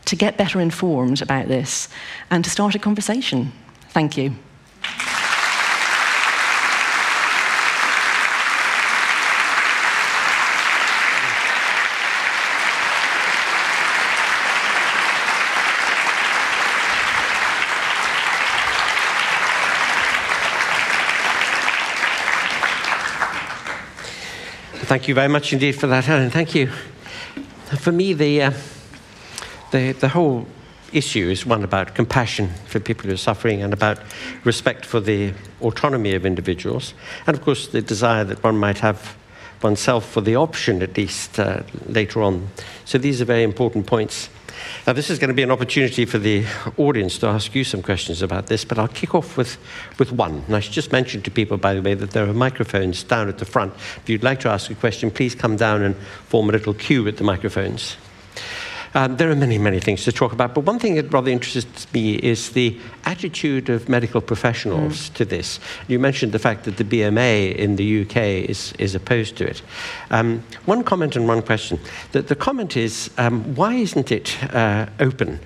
to get better informed about this, and to start a conversation. Thank you. Thank you very much indeed for that, Helen. Thank you. For me, the whole issue is one about compassion for people who are suffering and about respect for the autonomy of individuals, and of course the desire that one might have oneself for the option, at least later on. So these are very important points. Now, this is going to be an opportunity for the audience to ask you some questions about this, but I'll kick off with one. And I should just mention to people, by the way, that there are microphones down at the front. If you'd like to ask a question, please come down and form a little queue with the microphones. There are many, many things to talk about, but one thing that rather interests me is the attitude of medical professionals to this. You mentioned the fact that the BMA in the UK is opposed to it. One comment and one question. The comment is, why isn't it open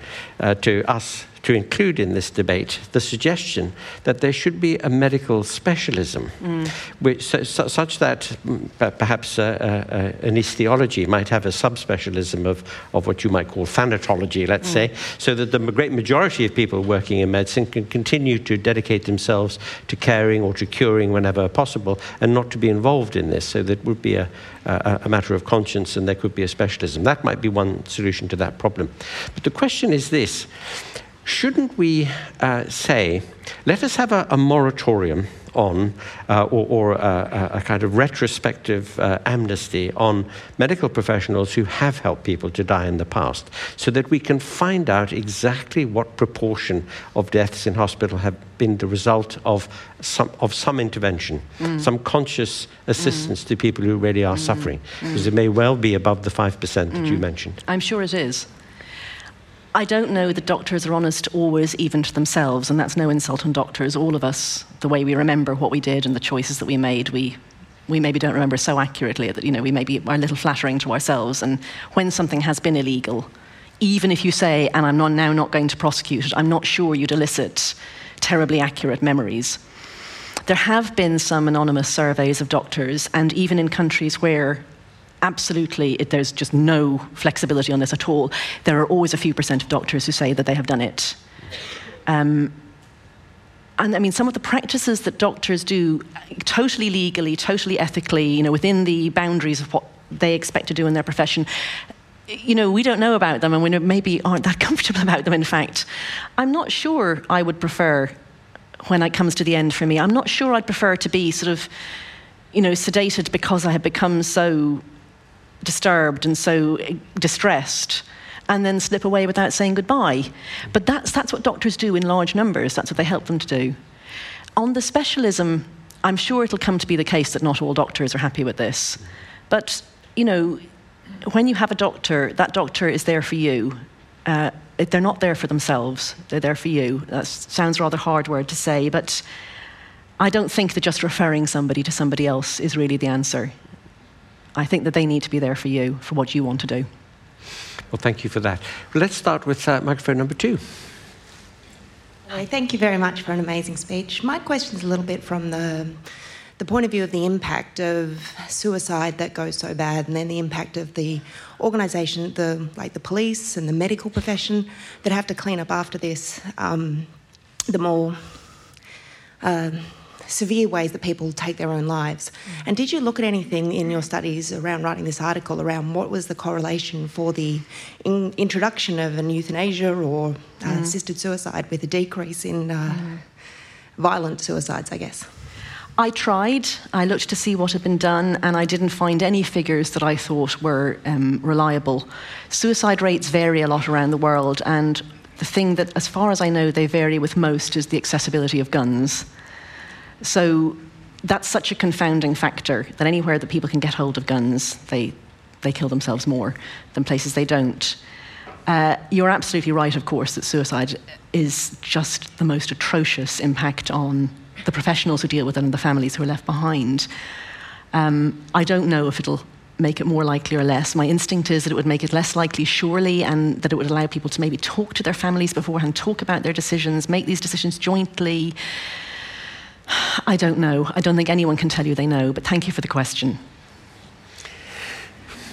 to us to include in this debate the suggestion that there should be a medical specialism, which, such that perhaps an anesthesiology might have a subspecialism of what you might call thanatology, let's say, so that the great majority of people working in medicine can continue to dedicate themselves to caring or to curing whenever possible and not to be involved in this, so that it would be a matter of conscience and there could be a specialism. That might be one solution to that problem. But the question is this. Shouldn't we say, let us have a moratorium on or a kind of retrospective amnesty on medical professionals who have helped people to die in the past, so that we can find out exactly what proportion of deaths in hospital have been the result of some intervention, some conscious assistance to people who really are suffering, because it may well be above the 5% that you mentioned. I'm sure it is. I don't know that doctors are honest always, even to themselves, and that's no insult on doctors. All of us, the way we remember what we did and the choices that we made, we maybe don't remember so accurately that, you know, we maybe are a little flattering to ourselves. And when something has been illegal, even if you say, and I'm now not going to prosecute it, I'm not sure you'd elicit terribly accurate memories. There have been some anonymous surveys of doctors, and even in countries where absolutely there's just no flexibility on this at all, there are always a few percent of doctors who say that they have done it. And I mean, some of the practices that doctors do, totally legally, totally ethically, you know, within the boundaries of what they expect to do in their profession, you know, we don't know about them, and we maybe aren't that comfortable about them, in fact. I'm not sure I would prefer, when it comes to the end for me, I'm not sure I'd prefer to be sort of, you know, sedated because I had become so disturbed and so distressed, and then slip away without saying goodbye. But that's what doctors do in large numbers. That's what they help them to do. On the specialism, I'm sure it'll come to be the case that not all doctors are happy with this. But, you know, when you have a doctor, that doctor is there for you. They're not there for themselves. They're there for you. That sounds rather hard word to say, but I don't think that just referring somebody to somebody else is really the answer. I think that they need to be there for you, for what you want to do. Well, thank you for that. Let's start with microphone number 2. Thank you very much for an amazing speech. My question is a little bit from the point of view of the impact of suicide that goes so bad, and then the impact of the organisation, the police and the medical profession that have to clean up after this, the more severe ways that people take their own lives. And did you look at anything in your studies around writing this article around what was the correlation for the introduction of an euthanasia or assisted suicide with a decrease in violent suicides, I guess? I tried. I looked to see what had been done, and I didn't find any figures that I thought were reliable. Suicide rates vary a lot around the world, and the thing that, as far as I know, they vary with most is the accessibility of guns. So that's such a confounding factor that anywhere that people can get hold of guns, they kill themselves more than places they don't. You're absolutely right, of course, that suicide is just the most atrocious impact on the professionals who deal with it and the families who are left behind. I don't know if it'll make it more likely or less. My instinct is that it would make it less likely, surely, and that it would allow people to maybe talk to their families beforehand, talk about their decisions, make these decisions jointly. I don't know. I don't think anyone can tell you they know, but thank you for the question.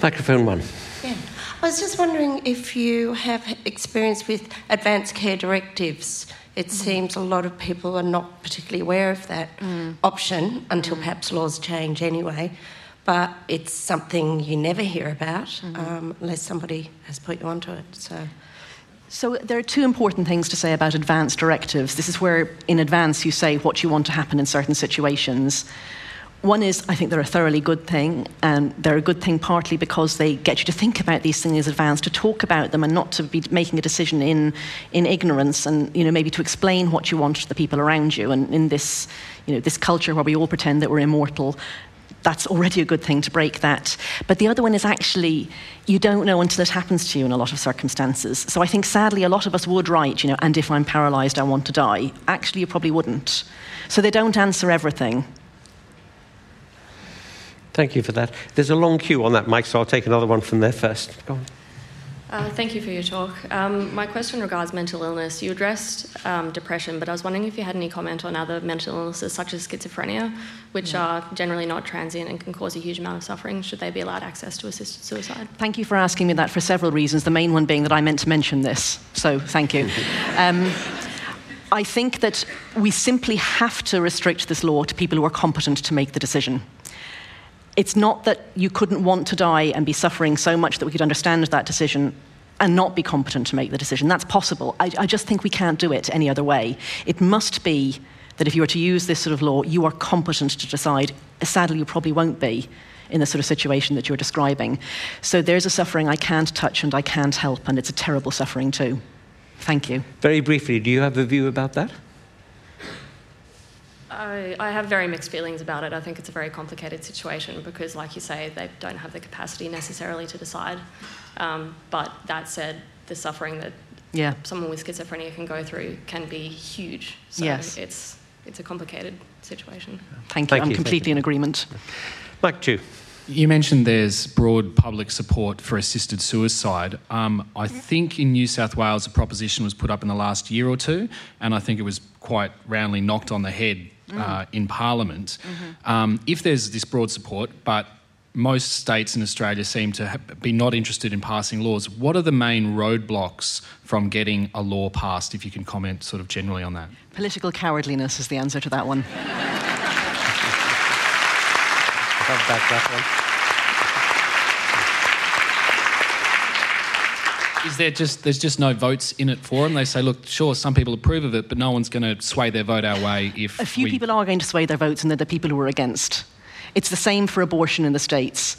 Microphone 1. Yeah. I was just wondering if you have experience with advanced care directives. It seems a lot of people are not particularly aware of that option until perhaps laws change anyway. But it's something you never hear about unless somebody has put you onto it. So there are two important things to say about advance directives. This is where, in advance, you say what you want to happen in certain situations. One is, I think they're a thoroughly good thing, and they're a good thing partly because they get you to think about these things in advance, to talk about them, and not to be making a decision in ignorance, and, you know, maybe to explain what you want to the people around you. And in this, you know, this culture where we all pretend that we're immortal, that's already a good thing to break that. But the other one is actually, you don't know until it happens to you in a lot of circumstances. So I think, sadly, a lot of us would write, you know, and if I'm paralysed, I want to die. Actually, you probably wouldn't. So they don't answer everything. Thank you for that. There's a long queue on that mic, so I'll take another one from there first. Go on. Thank you for your talk. My question regards mental illness. You addressed depression, but I was wondering if you had any comment on other mental illnesses, such as schizophrenia, which are generally not transient and can cause a huge amount of suffering. Should they be allowed access to assisted suicide? Thank you for asking me that, for several reasons, the main one being that I meant to mention this, so thank you. I think that we simply have to restrict this law to people who are competent to make the decision. It's not that you couldn't want to die and be suffering so much that we could understand that decision and not be competent to make the decision. That's possible. I just think we can't do it any other way. It must be that if you were to use this sort of law, you are competent to decide. Sadly, you probably won't be in the sort of situation that you're describing. So there's a suffering I can't touch and I can't help, and it's a terrible suffering too. Thank you. Very briefly, do you have a view about that? I have very mixed feelings about it. I think it's a very complicated situation because, like you say, they don't have the capacity necessarily to decide. But that said, the suffering that someone with schizophrenia can go through can be huge. So it's a complicated situation. Thank you. I'm completely in agreement. Mike Chu. You mentioned there's broad public support for assisted suicide. I think in New South Wales a proposition was put up in the last year or two, and I think it was quite roundly knocked on the head in Parliament. Mm-hmm. If there's this broad support, but most states in Australia seem to be not interested in passing laws, what are the main roadblocks from getting a law passed, if you can comment sort of generally on that? Political cowardliness is the answer to that one. Is there just, there's just no votes in it for them? They say, look, sure, some people approve of it, but no one's going to sway their vote our way if a few people are going to sway their votes, and they're the people who are against. It's the same for abortion in the States.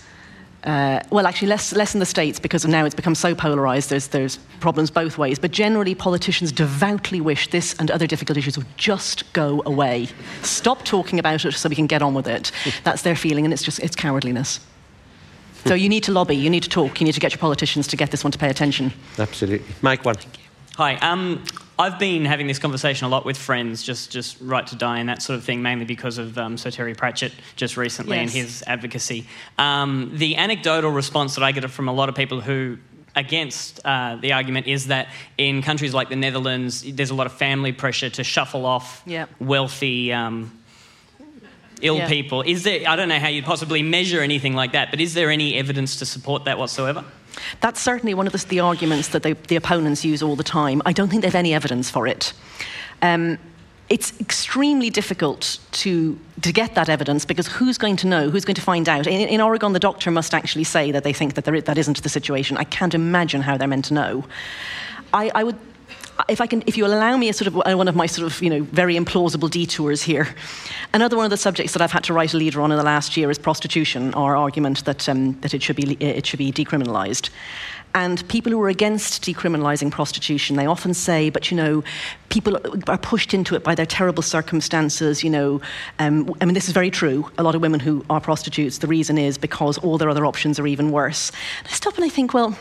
Well, actually, less in the States, because now it's become so polarised, there's problems both ways. But generally, politicians devoutly wish this and other difficult issues would just go away. Stop talking about it so we can get on with it. That's their feeling, and it's cowardliness. So you need to lobby, you need to talk, you need to get your politicians to get this one to pay attention. Absolutely. Mike, one. Thank you. Hi. I've been having this conversation a lot with friends, just right to die and that sort of thing, mainly because of Sir Terry Pratchett just recently and his advocacy. The anecdotal response that I get from a lot of people who against the argument is that in countries like the Netherlands, there's a lot of family pressure to shuffle off wealthy ill people. Is there? I don't know how you'd possibly measure anything like that, but is there any evidence to support that whatsoever? That's certainly one of the arguments that the opponents use all the time. I don't think they have any evidence for it. It's extremely difficult to get that evidence because who's going to know, who's going to find out? In Oregon, the doctor must actually say that they think that that isn't the situation. I can't imagine how they're meant to know. I would... If you allow me a sort of one of my sort of very implausible detours here, another one of the subjects that I've had to write a leader on in the last year is prostitution, our argument that that it should be decriminalised. And people who are against decriminalising prostitution, they often say, but people are pushed into it by their terrible circumstances. I mean, this is very true. A lot of women who are prostitutes, the reason is because all their other options are even worse. And I stop and I think, well,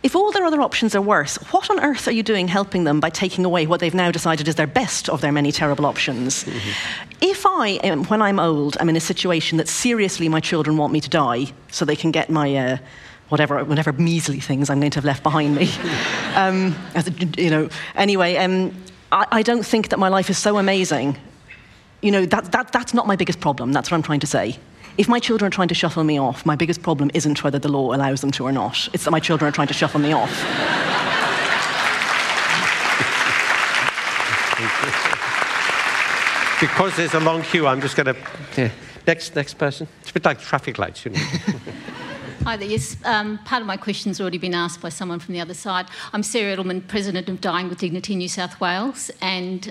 if all their other options are worse, what on earth are you doing helping them by taking away what they've now decided is their best of their many terrible options? Mm-hmm. If when I'm old, I'm in a situation that seriously my children want me to die so they can get my whatever measly things I'm going to have left behind me. I don't think that my life is so amazing. That's not my biggest problem. That's what I'm trying to say. If my children are trying to shuffle me off, my biggest problem isn't whether the law allows them to or not. It's that my children are trying to shuffle me off. Because there's a long queue, I'm just going to... Yeah. Next person. It's a bit like traffic lights, you know. Hi there, yes. Part of my question's already been asked by someone from the other side. I'm Sarah Edelman, President of Dying with Dignity in New South Wales, and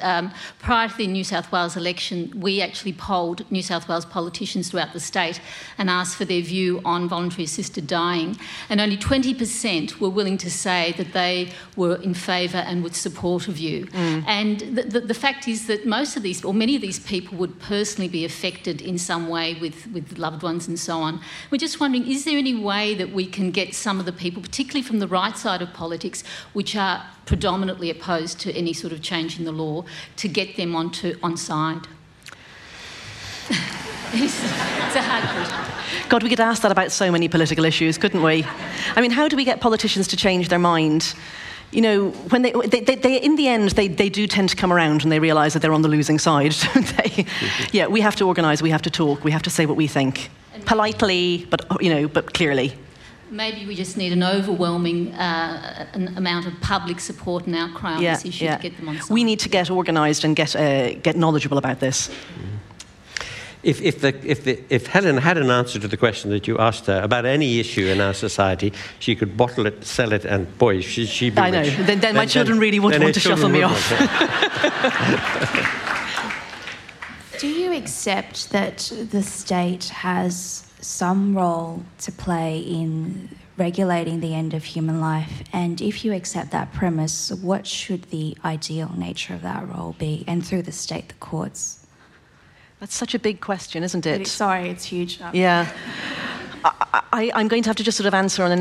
prior to the New South Wales election, we actually polled New South Wales politicians throughout the state and asked for their view on voluntary assisted dying, and only 20% were willing to say that they were in favour and would support a view. Mm. And the fact is that most of these, or many of these people would personally be affected in some way with loved ones and so on. We're just wondering, is there any way that we can get some of the people, particularly from the right side of politics, which are predominantly opposed to any sort of change in the law, to get them on side? It's a hard question. God, we could ask that about so many political issues, couldn't we? I mean, how do we get politicians to change their mind? When they in the end, they do tend to come around and they realise that they're on the losing side, don't they? Yeah, we have to organise, we have to talk, we have to say what we think. Politely, but clearly. Maybe we just need an overwhelming amount of public support and outcry on this issue to get them on side. We need to get organised and get knowledgeable about this. If Helen had an answer to the question that you asked her about any issue in our society, she could bottle it, sell it, and boy, she'd be rich. I know. Then my children really would want to shuffle me off. accept that the state has some role to play in regulating the end of human life? And if you accept that premise, what should the ideal nature of that role be? And through the state, the courts? That's such a big question, isn't it? Sorry, it's huge. Yeah. I'm going to have to just sort of answer on a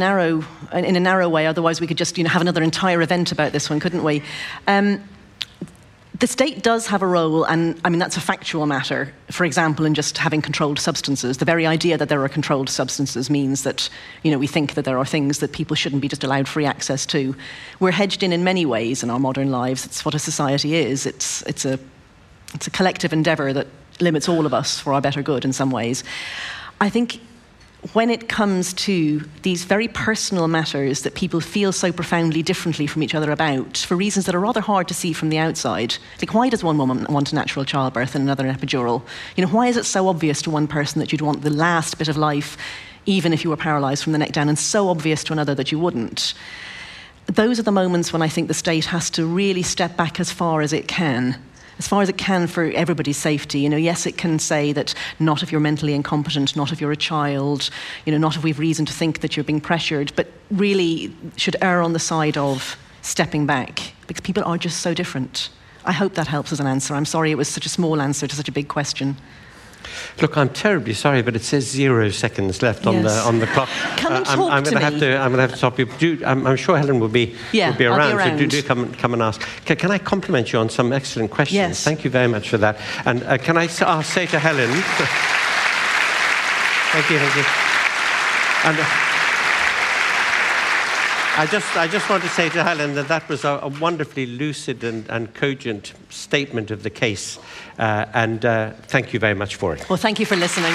narrow way, otherwise we could just, you know, have another entire event about this one, couldn't we? The state does have a role, and I mean, that's a factual matter. For example, in just having controlled substances, the very idea that there are controlled substances means that, you know, we think that there are things that people shouldn't be just allowed free access to. We're hedged in many ways in our modern lives. It's what a society is. It's a collective endeavour that limits all of us for our better good in some ways. I think when it comes to these very personal matters that people feel so profoundly differently from each other about, for reasons that are rather hard to see from the outside, like why does one woman want a natural childbirth and another an epidural? You know, why is it so obvious to one person that you'd want the last bit of life, even if you were paralysed from the neck down, and so obvious to another that you wouldn't? Those are the moments when I think the state has to really step back as far as it can for everybody's safety. You know, yes, it can say that not if you're mentally incompetent, not if you're a child, you know, not if we've reason to think that you're being pressured, but really should err on the side of stepping back, because people are just so different. I hope that helps as an answer. I'm sorry it was such a small answer to such a big question. Look, I'm terribly sorry, but it says 0 seconds left on the clock. Come and talk I'm to me. I'm going to have to stop you. I'm sure Helen will be around. So do come and ask. Can I compliment you on some excellent questions? Yes. Thank you very much for that. And can I say to Helen? Thank you. And I just want to say to Helen that was a wonderfully lucid and cogent statement of the case, and thank you very much for it. Well, thank you for listening.